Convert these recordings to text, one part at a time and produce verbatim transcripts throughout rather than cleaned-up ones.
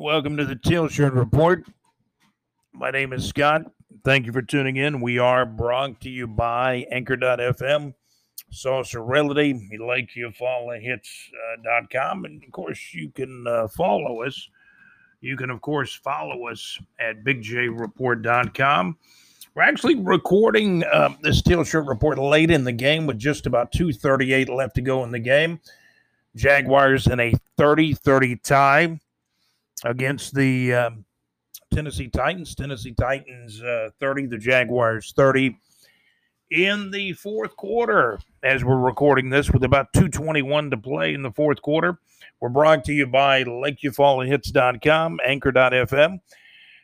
Welcome to the Teal Shirt Report. My name is Scott. Thank you for tuning in. We are brought to you by Anchor dot f m, Saucer Reality, Lakey Fall Hits dot com, and of course you can uh, follow us. You can of course follow us at Big J Report dot com. We're actually recording uh, this Teal Shirt Report late in the game with just about two thirty-eight left to go in the game. Jaguars in a thirty thirty tie against the uh, Tennessee Titans. Tennessee Titans uh, thirty, the Jaguars thirty. In the fourth quarter, as we're recording this with about two twenty-one to play in the fourth quarter, we're brought to you by Lake Eufaula Hits dot com, Anchor dot f m,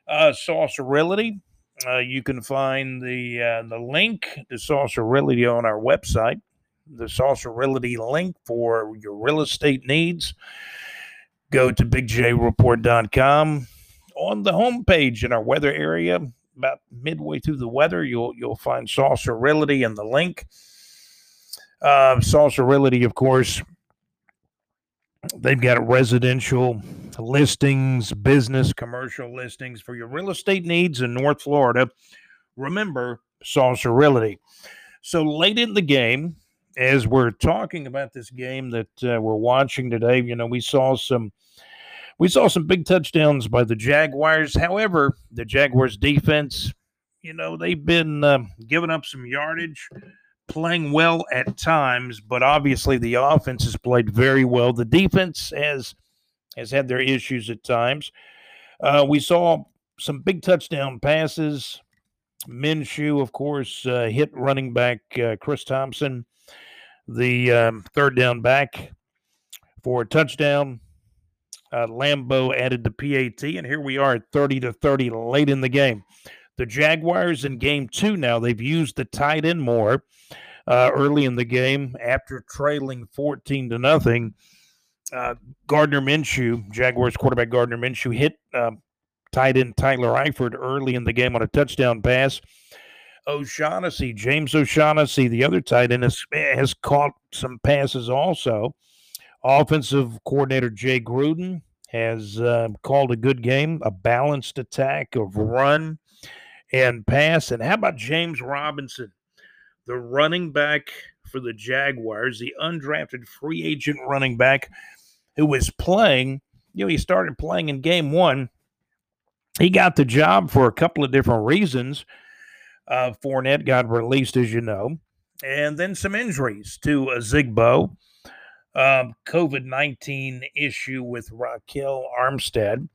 uh, Saucer Reality. Uh, you can find the uh, the link to Saucer Reality on our website, the Saucer Reality link for your real estate needs. Go to Big J Report dot com. On the homepage in our weather area, about midway through the weather, you'll you'll find Saucer Reality and the link. Uh, Saucer Reality, of course, they've got residential listings, business, commercial listings for your real estate needs in North Florida. Remember, Saucer Reality. So late in the game, as we're talking about this game that uh, we're watching today, you know, we saw some we saw some big touchdowns by the Jaguars. However, the Jaguars defense, you know, they've been uh, giving up some yardage, playing well at times, but obviously the offense has played very well. The defense has has had their issues at times. Uh, we saw some big touchdown passes. Minshew, of course, uh, hit running back uh, Chris Thompson, the um, third down back for a touchdown. Uh, Lambeau added the P A T, and here we are at thirty to thirty late in the game. The Jaguars in game two now, they've used the tight end more uh, early in the game after trailing fourteen to nothing. Uh, Gardner Minshew, Jaguars quarterback Gardner Minshew, hit uh, tight end Tyler Eifert early in the game on a touchdown pass. O'Shaughnessy, James O'Shaughnessy, the other tight end, has, has caught some passes also. Offensive coordinator Jay Gruden has uh, called a good game, a balanced attack of run and pass. And how about James Robinson, the running back for the Jaguars, the undrafted free agent running back who was playing, you know, he started playing in game one. He got the job for a couple of different reasons. Uh, Fournette got released, as you know, and then some injuries to uh, Zigbo, um, covid nineteen issue with Ryquell Armstead,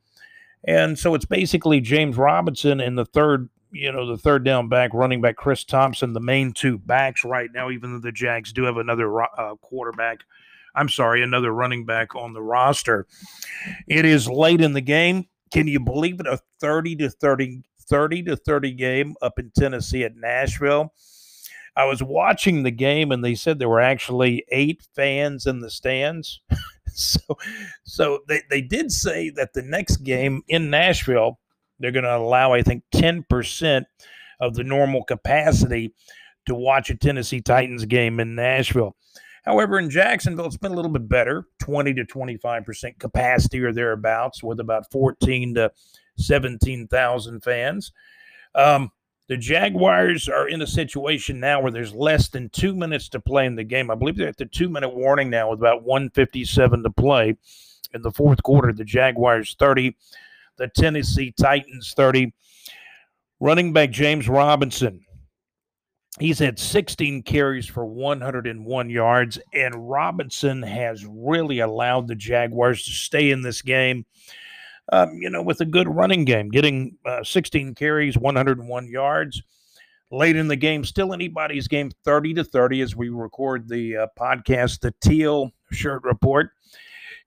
and so it's basically James Robinson and the third, you know, the third down back, running back Chris Thompson, the main two backs right now. Even though the Jags do have another uh, quarterback, I'm sorry, another running back on the roster. It is late in the game. Can you believe it? A thirty to thirty. thirty to thirty game up in Tennessee at Nashville. I was watching the game, and they said there were actually eight fans in the stands. so so they, they did say that the next game in Nashville, they're going to allow, I think, ten percent of the normal capacity to watch a Tennessee Titans game in Nashville. However, in Jacksonville, it's been a little bit better, twenty to twenty-five percent capacity or thereabouts, with about fourteen to seventeen thousand fans. Um, the Jaguars are in a situation now where there's less than two minutes to play in the game. I believe they're at the two-minute warning now with about one fifty-seven to play in the fourth quarter. The Jaguars thirty, the Tennessee Titans thirty. Running back James Robinson, he's had sixteen carries for one hundred one yards, and Robinson has really allowed the Jaguars to stay in this game. Um, you know, with a good running game, getting uh, sixteen carries, one hundred one yards. Late in the game, still anybody's game, thirty to thirty as we record the uh, podcast, the Teal Shirt Report.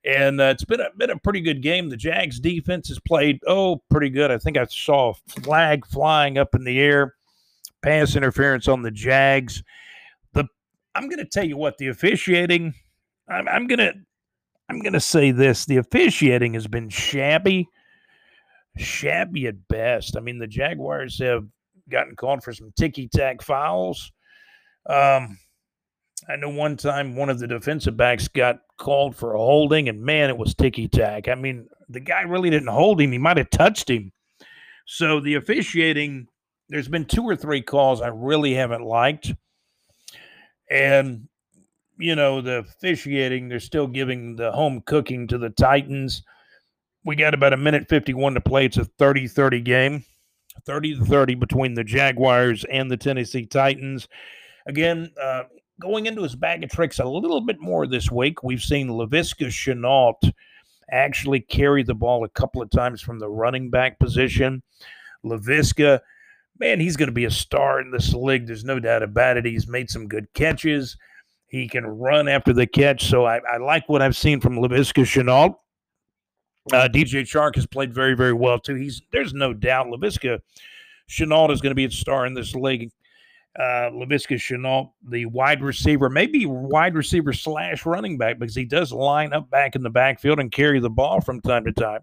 And uh, it's been a, been a pretty good game. The Jags defense has played, oh, pretty good. I think I saw a flag flying up in the air, pass interference on the Jags. The I'm going to tell you what, the officiating, I'm, I'm going to, I'm going to say this. The officiating has been shabby, shabby at best. I mean, the Jaguars have gotten called for some ticky-tack fouls. Um, I know one time one of the defensive backs got called for a holding, and, man, it was ticky-tack. I mean, the guy really didn't hold him. He might have touched him. So the officiating, there's been two or three calls I really haven't liked. And, you know, the officiating, they're still giving the home cooking to the Titans. We got about a minute fifty-one to play. It's a thirty thirty game, thirty to thirty between the Jaguars and the Tennessee Titans. Again, uh, going into his bag of tricks a little bit more this week, we've seen Laviska Shenault actually carry the ball a couple of times from the running back position. Laviska, man, he's going to be a star in this league. There's no doubt about it. He's made some good catches. He can run after the catch. So I, I like what I've seen from Laviska Shenault. Uh, D J Shark has played very, very well, too. He's There's no doubt Laviska Shenault is going to be a star in this league. Uh, Laviska Shenault, the wide receiver, maybe wide receiver slash running back, because he does line up back in the backfield and carry the ball from time to time.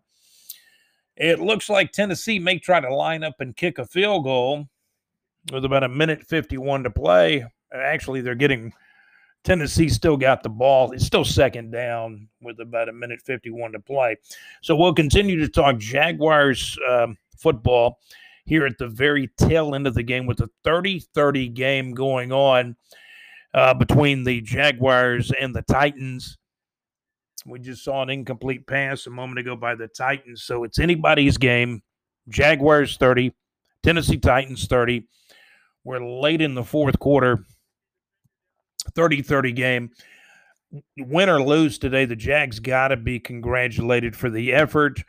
It looks like Tennessee may try to line up and kick a field goal with about a minute fifty-one to play. Actually, they're getting – Tennessee still got the ball. It's still second down with about a minute fifty-one to play. So we'll continue to talk Jaguars um, football here at the very tail end of the game with a thirty thirty game going on uh, between the Jaguars and the Titans. We just saw an incomplete pass a moment ago by the Titans. So it's anybody's game. Jaguars thirty, Tennessee Titans thirty. We're late in the fourth quarter, thirty thirty game. Win or lose today, the Jags got to be congratulated for the effort.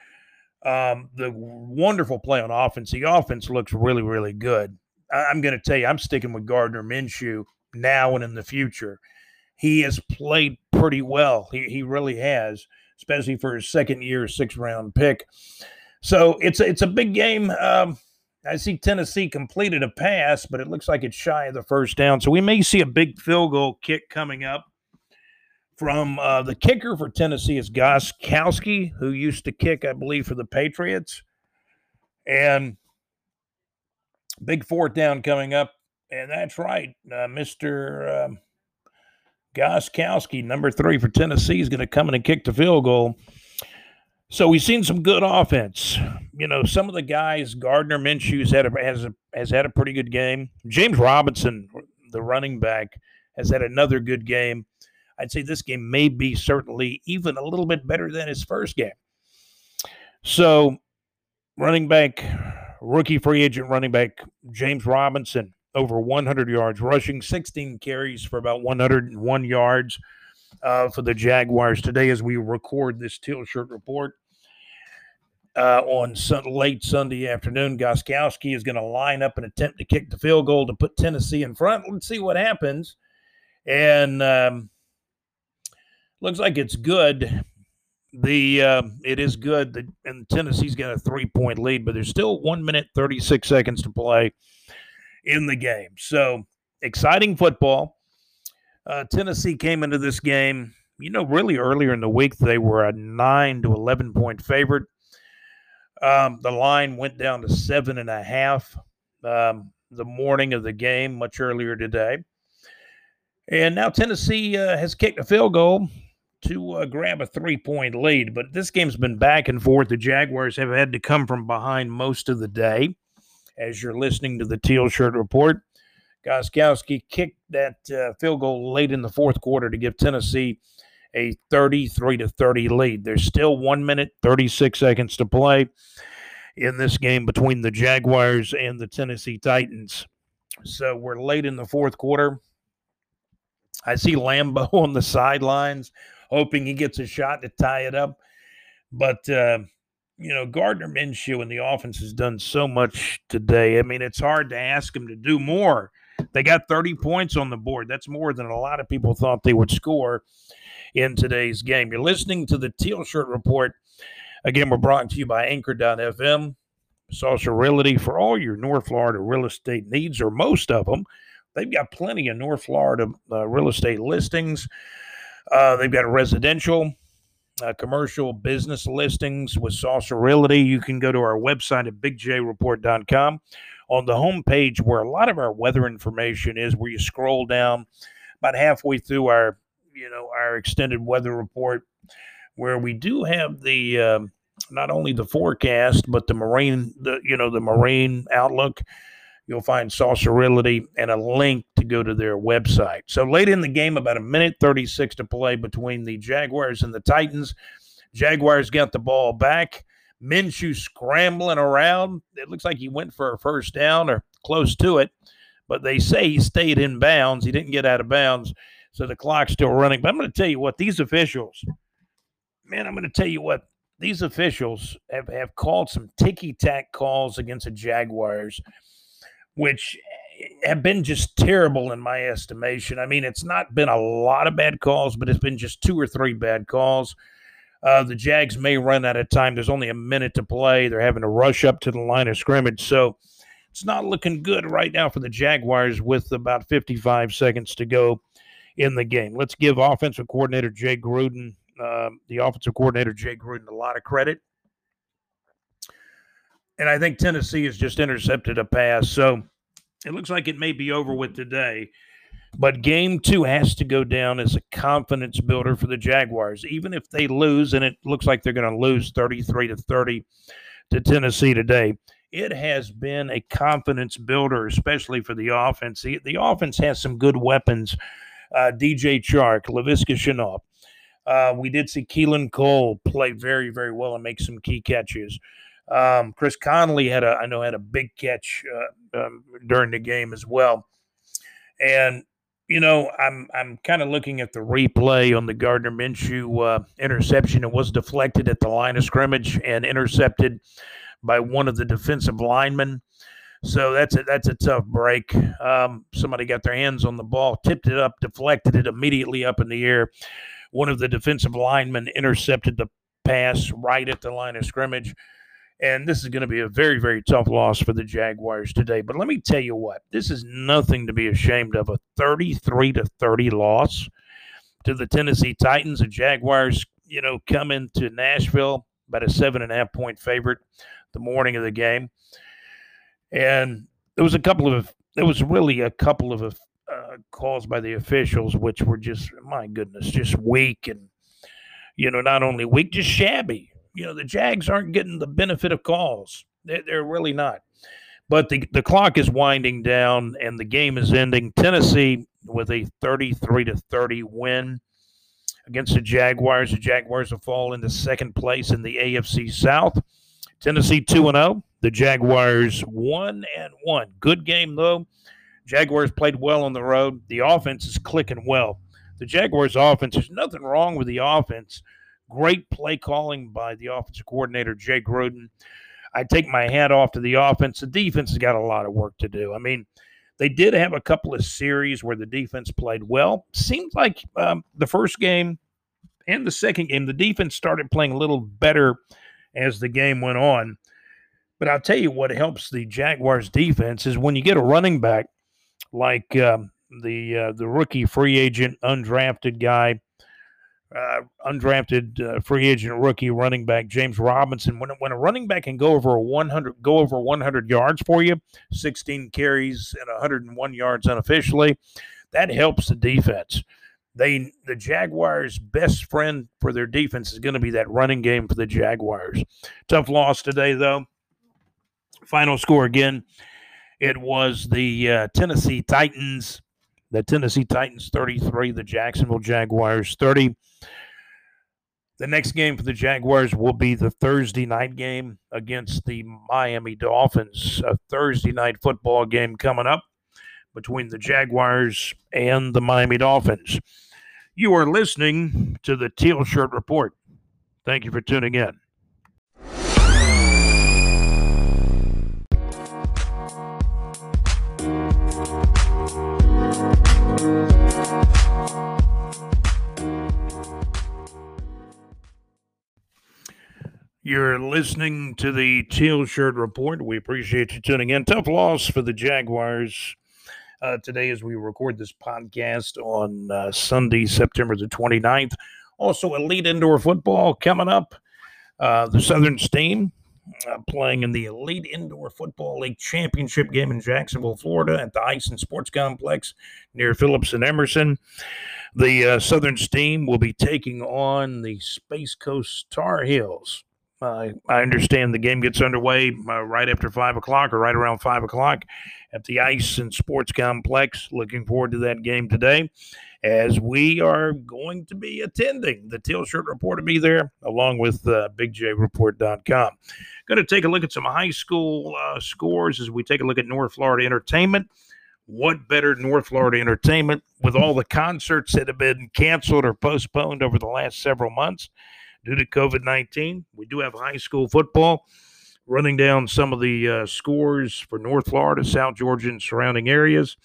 Um, the wonderful play on offense. The offense looks really, really good. I- I'm going to tell you, I'm sticking with Gardner Minshew now and in the future. He has played pretty well. He he really has, especially for his second year, sixth round pick. So it's a, it's a big game. Um, I see Tennessee completed a pass, but it looks like it's shy of the first down. So we may see a big field goal kick coming up from uh, the kicker for Tennessee is Gostkowski, who used to kick, I believe, for the Patriots. And big fourth down coming up, and that's right, uh, Mister Um, Gostkowski, number three for Tennessee, is going to come in and kick the field goal. So we've seen some good offense. You know, some of the guys, Gardner Minshew's had a, has a, has had a pretty good game. James Robinson, the running back, has had another good game. I'd say this game may be certainly even a little bit better than his first game. So running back, rookie free agent running back, James Robinson, over one hundred yards rushing, sixteen carries for about one hundred one yards uh, for the Jaguars today as we record this Teal Shirt Report uh, on sun- late Sunday afternoon. Gostkowski is going to line up and attempt to kick the field goal to put Tennessee in front. Let's see what happens. And um, looks like it's good. The uh, It is good, the, and Tennessee's got a three-point lead, but there's still one minute, thirty-six seconds to play in the game. So exciting football. Uh, Tennessee came into this game, you know, really earlier in the week, they were a nine to eleven point favorite. Um, the line went down to seven and a half um, the morning of the game, much earlier today. And now Tennessee uh, has kicked a field goal to uh, grab a three point lead, but this game's been back and forth. The Jaguars have had to come from behind most of the day. As you're listening to the Teal Shirt Report, Gostkowski kicked that uh, field goal late in the fourth quarter to give Tennessee a thirty-three to thirty lead. There's still one minute, thirty-six seconds to play in this game between the Jaguars and the Tennessee Titans. So we're late in the fourth quarter. I see Lambeau on the sidelines, hoping he gets a shot to tie it up. But, uh, you know, Gardner Minshew and the offense has done so much today. I mean, it's hard to ask them to do more. They got thirty points on the board. That's more than a lot of people thought they would score in today's game. You're listening to the Teal Shirt Report. Again, we're brought to you by Anchor dot f m, Saucer Reality, for all your North Florida real estate needs, or most of them. They've got plenty of North Florida uh, real estate listings. Uh, they've got residential, Uh, commercial, business listings with Saucer Realty. You can go to our website at Big J Report dot com. On the homepage, where a lot of our weather information is, where you scroll down about halfway through our, you know, our extended weather report, where we do have the um, not only the forecast, but the marine, the, you know, the marine outlook. You'll find Saucer Reality and a link to go to their website. So late in the game, about a minute thirty-six to play between the Jaguars and the Titans. Jaguars got the ball back. Minshew scrambling around. It looks like he went for a first down or close to it, but they say he stayed in bounds. He didn't get out of bounds, so the clock's still running. But I'm going to tell you what, these officials, man, I'm going to tell you what, these officials have, have called some ticky-tack calls against the Jaguars, which have been just terrible in my estimation. I mean, it's not been a lot of bad calls, but it's been just two or three bad calls. Uh, the Jags may run out of time. There's only a minute to play. They're having to rush up to the line of scrimmage. So it's not looking good right now for the Jaguars with about fifty-five seconds to go in the game. Let's give offensive coordinator Jay Gruden, uh, the offensive coordinator Jay Gruden, a lot of credit. And I think Tennessee has just intercepted a pass. So it looks like it may be over with today. But game two has to go down as a confidence builder for the Jaguars. Even if they lose, and it looks like they're going to lose thirty-three to thirty to Tennessee today, it has been a confidence builder, especially for the offense. The, the offense has some good weapons. Uh, D J Shark, Laviska Shenault. Uh, we did see Keelan Cole play very, very well and make some key catches. Um, Chris Conley had a, I know, had a big catch uh, um, during the game as well. And you know, I'm I'm kind of looking at the replay on the Gardner Minshew uh, interception. It was deflected at the line of scrimmage and intercepted by one of the defensive linemen. So that's a, that's a tough break. Um, somebody got their hands on the ball, tipped it up, deflected it immediately up in the air. One of the defensive linemen intercepted the pass right at the line of scrimmage. And this is going to be a very, very tough loss for the Jaguars today. But let me tell you what, this is nothing to be ashamed of, a thirty-three to thirty loss to the Tennessee Titans. The Jaguars, you know, come into Nashville, about a seven and a half point favorite the morning of the game. And there was a couple of, there was really a couple of uh, calls by the officials, which were just, my goodness, just weak and, you know, not only weak, just shabby. You know, the Jags aren't getting the benefit of calls. They're, they're really not. But the, the clock is winding down, and the game is ending. Tennessee with a thirty-three to thirty win against the Jaguars. The Jaguars will fall into second place in the A F C South. Tennessee two and oh. The Jaguars one and one. Good game, though. Jaguars played well on the road. The offense is clicking well. The Jaguars' offense, there's nothing wrong with the offense. Great play calling by the offensive coordinator, Jay Gruden. I take my hat off to the offense. The defense has got a lot of work to do. I mean, they did have a couple of series where the defense played well. Seems like um, the first game and the second game, the defense started playing a little better as the game went on. But I'll tell you what helps the Jaguars' defense is when you get a running back like um, the uh, the rookie free agent, undrafted guy, Uh, undrafted uh, free agent rookie running back James Robinson. When when a running back can go over a one hundred go over one hundred yards for you, sixteen carries and one hundred one yards unofficially, that helps the defense. They the Jaguars' best friend for their defense is going to be that running game for the Jaguars. Tough loss today though. Final score again, it was the uh, Tennessee Titans. The Tennessee Titans thirty-three, the Jacksonville Jaguars thirty. The next game for the Jaguars will be the Thursday night game against the Miami Dolphins. A Thursday night football game coming up between the Jaguars and the Miami Dolphins. You are listening to the Teal Shirt Report. Thank you for tuning in. You're listening to the Teal Shirt Report. We appreciate you tuning in. Tough loss for the Jaguars uh, today as we record this podcast on uh, Sunday, September the twenty-ninth. Also, Elite Indoor Football coming up. Uh, the Southern Steam uh, playing in the Elite Indoor Football League Championship game in Jacksonville, Florida at the Ice and Sports Complex near Phillips and Emerson. The uh, Southern Steam will be taking on the Space Coast Tar Heels. Uh, I understand the game gets underway uh, right after five o'clock or right around five o'clock at the Ice and Sports Complex. Looking forward to that game today, as we are going to be attending. The Teal Shirt Report will be there, along with uh, Big J Report dot com. Going to take a look at some high school uh, scores as we take a look at North Florida Entertainment. What better North Florida Entertainment with all the concerts that have been canceled or postponed over the last several months due to COVID nineteen. We do have high school football. Running down some of the uh, scores for North Florida, South Georgia, and surrounding areas.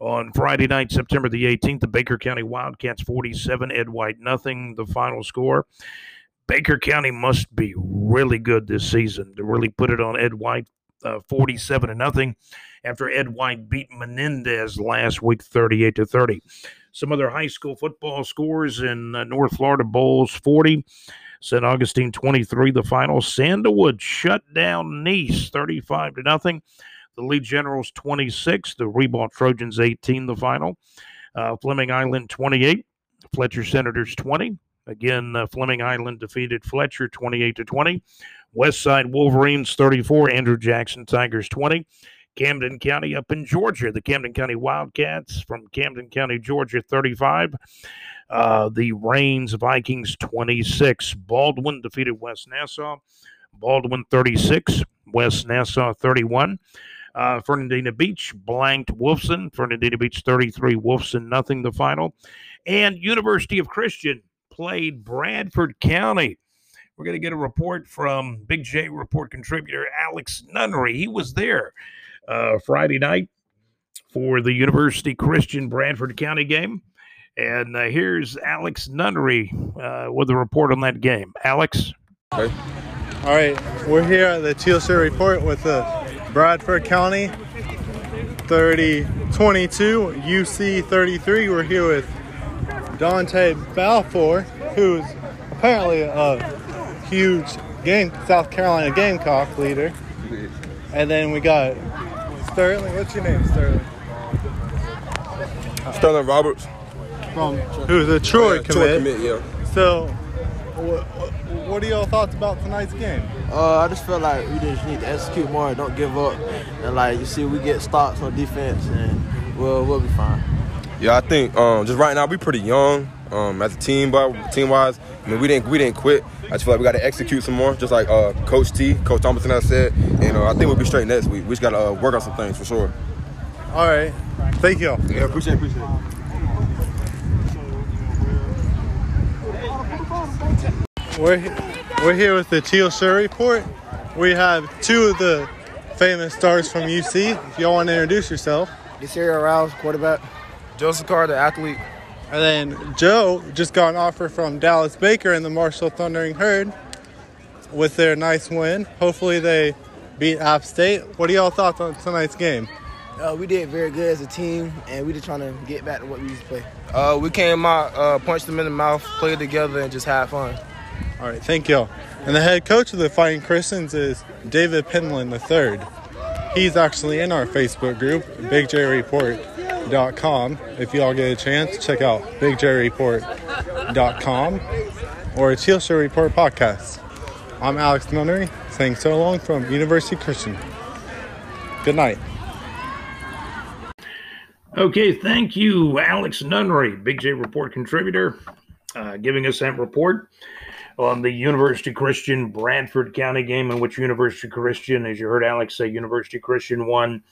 On Friday night, September the eighteenth, the Baker County Wildcats forty-seven, Ed White nothing, the final score. Baker County must be really good this season to really put it on Ed White, uh, forty-seven to nothing, after Ed White beat Menendez last week, thirty-eight to thirty. Some other high school football scores in uh, North Florida: Bowles forty, Saint Augustine twenty-three, the final. Sandalwood shut down Nice thirty-five to nothing. The Lee Generals twenty-six, the Rebel Trojans eighteen, the final. Uh, Fleming Island twenty-eight, Fletcher Senators twenty. Again, uh, Fleming Island defeated Fletcher twenty-eight to twenty. Westside Wolverines thirty-four, Andrew Jackson Tigers twenty. Camden County up in Georgia, the Camden County Wildcats from Camden County, Georgia thirty-five. Uh, the Reigns Vikings twenty-six. Baldwin defeated West Nassau. Baldwin thirty-six, West Nassau thirty-one. Uh, Fernandina Beach blanked Wolfson. Fernandina Beach thirty-three, Wolfson nothing, the final. And University of Christian played Bradford County. We're going to get a report from Big J Report contributor Alex Nunnery. He was there uh, Friday night for the University Christian Bradford County game. And uh, here's Alex Nunnery uh, with a report on that game. Alex? All right. We're here at the Teal Shirt Report with the uh, Bradford County thirty twenty-two, U C thirty-three. We're here with Dante Balfour, who's apparently a huge game South Carolina Gamecock leader. And then we got Sterling. What's your name, Sterling? Uh, Sterling Roberts. From, who's a Troy, yeah, commit. Troy commit, yeah. So, wh- what are y'all thoughts about tonight's game? Uh, I just feel like we just need to execute more, don't give up. And, like, you see, we get stops on defense, and we'll, we'll be fine. Yeah, I think um, just right now we're pretty young um, as a team, but team-wise, I mean, we didn't we didn't quit. I just feel like we got to execute some more, just like uh, Coach T, Coach Thompson has said. And uh, I think we'll be straight next week. We just got to uh, work on some things for sure. All right. Thank you all. Yeah, appreciate it, appreciate it. We're We're here with the Teal Shirt Report. We have two of the famous stars from U C. If y'all want to introduce yourself. Desirae Rouse, quarterback. Joseph Carr, the athlete. And then Joe just got an offer from Dallas Baker and the Marshall Thundering Herd with their nice win. Hopefully they beat App State. What are y'all thoughts on tonight's game? Uh, we did very good as a team, and we just trying to get back to what we used to play. Uh, we came out, uh, punched them in the mouth, played together, and just had fun. All right, thank y'all. And the head coach of the Fighting Christians is David Pendlin the Third. He's actually in our Facebook group, Big J Report dot com. If y'all get a chance, check out Big J Report dot com or Teal Shirt Report podcast. I'm Alex Nunnery, saying so long from University Christian. Good night. Okay, thank you, Alex Nunnery, Big J Report contributor, uh, giving us that report on the University Christian Bradford County game, in which University Christian, as you heard Alex say, University Christian won.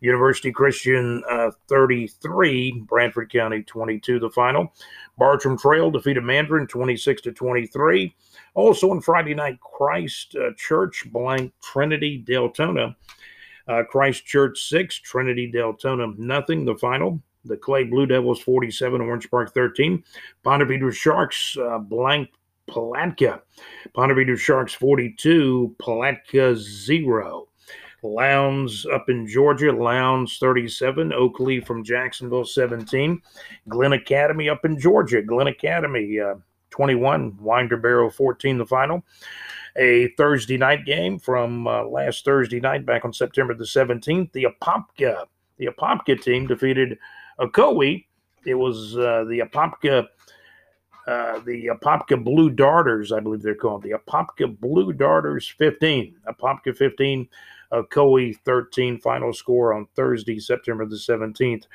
University Christian uh, thirty-three, Bradford County twenty-two, the final. Bartram Trail defeated Mandarin twenty-six to twenty-three. Also on Friday night, Christ uh, Church blank Trinity Deltona. Uh, Christ Church six, Trinity Deltona nothing, the final. The Clay Blue Devils forty-seven, Orange Park thirteen. Pontevedra Sharks uh, blank Palatka. Pontevedra Sharks forty-two, Palatka zero. Lowndes up in Georgia, Lowndes thirty-seven, Oakley from Jacksonville seventeen. Glen Academy up in Georgia, Glen Academy uh, twenty-one, Winder Barrow fourteen, the final. A Thursday night game from uh, last Thursday night back on September the seventeenth. The Apopka, the Apopka team defeated Ocoee. It was uh, the Apopka uh, the Apopka Blue Darters, I believe they're called, the Apopka Blue Darters fifteen, Apopka fifteen, Ocoee thirteen, final score on Thursday, September the seventeenth.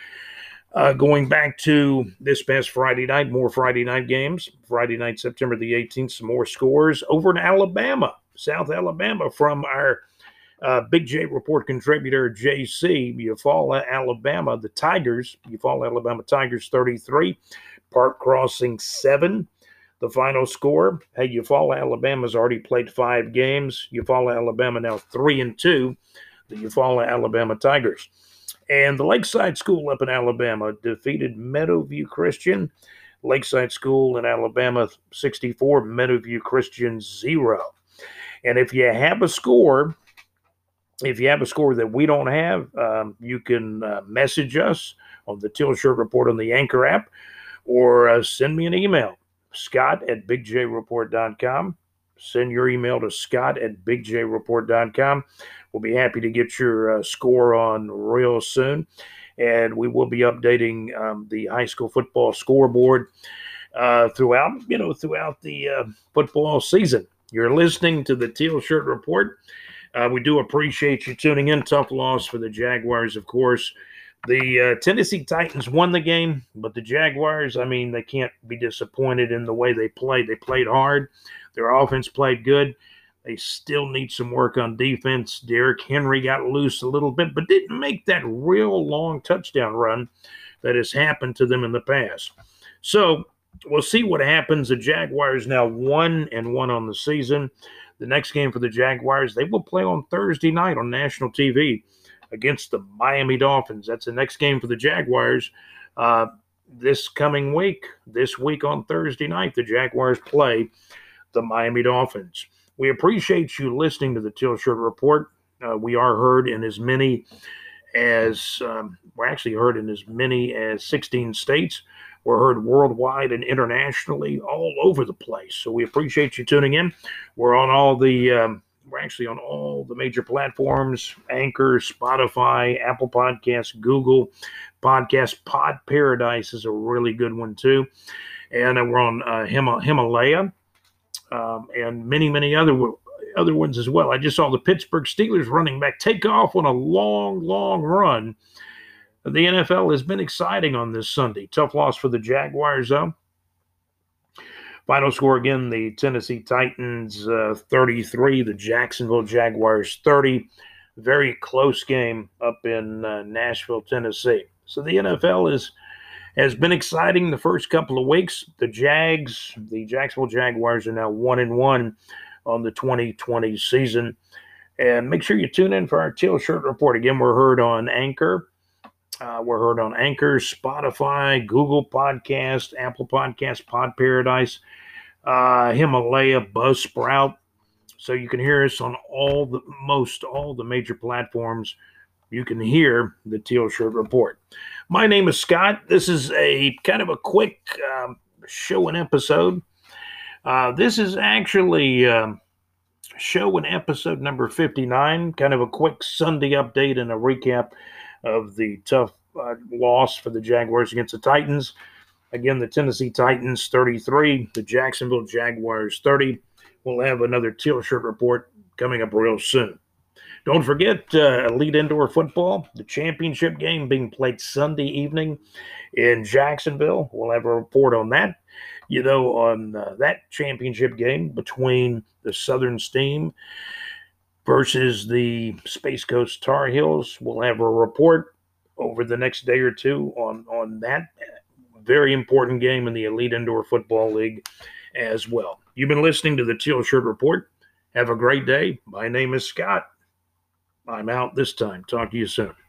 Uh, going back to this past Friday night, more Friday night games. Friday night, September the eighteenth, some more scores over in Alabama, South Alabama, from our uh, Big J Report contributor, J C. Eufaula, Alabama, the Tigers, Eufaula, Alabama Tigers, thirty-three, Park Crossing, seven. The final score, hey, Eufaula, Alabama's already played five games. Eufaula, Alabama now three and two, the Eufaula, Alabama Tigers. And the Lakeside School up in Alabama defeated Meadowview Christian. Lakeside School in Alabama sixty-four, Meadowview Christian zero. And if you have a score, if you have a score that we don't have, um, you can uh, message us on the Teal Shirt Report on the Anchor app, or uh, send me an email, Scott at Big J Report dot com. Send your email to Scott at Big J Report dot com. We'll be happy to get your uh, score on real soon. And we will be updating um, the high school football scoreboard uh, throughout, you know, throughout the uh, football season. You're listening to the Teal Shirt Report. Uh, we do appreciate you tuning in. Tough loss for the Jaguars, of course. The uh, Tennessee Titans won the game, but the Jaguars, I mean, they can't be disappointed in the way they played. They played hard. Their offense played good. They still need some work on defense. Derrick Henry got loose a little bit, but didn't make that real long touchdown run that has happened to them in the past. So we'll see what happens. The Jaguars now one and one on the season. The next game for the Jaguars, they will play on Thursday night on national T V against the Miami Dolphins. That's the next game for the Jaguars. Uh, this coming week, this week on Thursday night, the Jaguars play the Miami Dolphins. We appreciate you listening to the Teal Shirt Report. Uh, we are heard in as many as, um, we're actually heard in as many as sixteen states. We're heard worldwide and internationally all over the place. So we appreciate you tuning in. We're on all the, um, we're actually on all the major platforms, Anchor, Spotify, Apple Podcasts, Google Podcasts. Pod Paradise is a really good one too. And uh, we're on uh, Him- Himalaya. Um, and many, many other other ones as well. I just saw the Pittsburgh Steelers running back take off on a long, long run. The N F L has been exciting on this Sunday. Tough loss for the Jaguars, though. Final score again, the Tennessee Titans uh, thirty-three, the Jacksonville Jaguars thirty. Very close game up in uh, Nashville, Tennessee. So the N F L is... has been exciting the first couple of weeks. The Jags, the Jacksonville Jaguars are now one and one on the twenty twenty season. And make sure you tune in for our Teal Shirt Report. Again, we're heard on Anchor. Uh, we're heard on Anchor, Spotify, Google Podcast, Apple Podcast, Pod Paradise, uh, Himalaya, Buzzsprout. So you can hear us on all the most all the major platforms. You can hear the Teal Shirt Report. My name is Scott. This is a kind of a quick um, show and episode. Uh, this is actually um, show and episode number fifty-nine, kind of a quick Sunday update and a recap of the tough uh, loss for the Jaguars against the Titans. Again, the Tennessee Titans thirty-three, the Jacksonville Jaguars thirty. We'll have another Teal Shirt Report coming up real soon. Don't forget uh, Elite Indoor Football, the championship game being played Sunday evening in Jacksonville. We'll have a report on that, you know, on uh, that championship game between the Southern Steam versus the Space Coast Tar Heels. We'll have a report over the next day or two on, on that very important game in the Elite Indoor Football League as well. You've been listening to the Teal Shirt Report. Have a great day. My name is Scott. I'm out this time. Talk to you soon.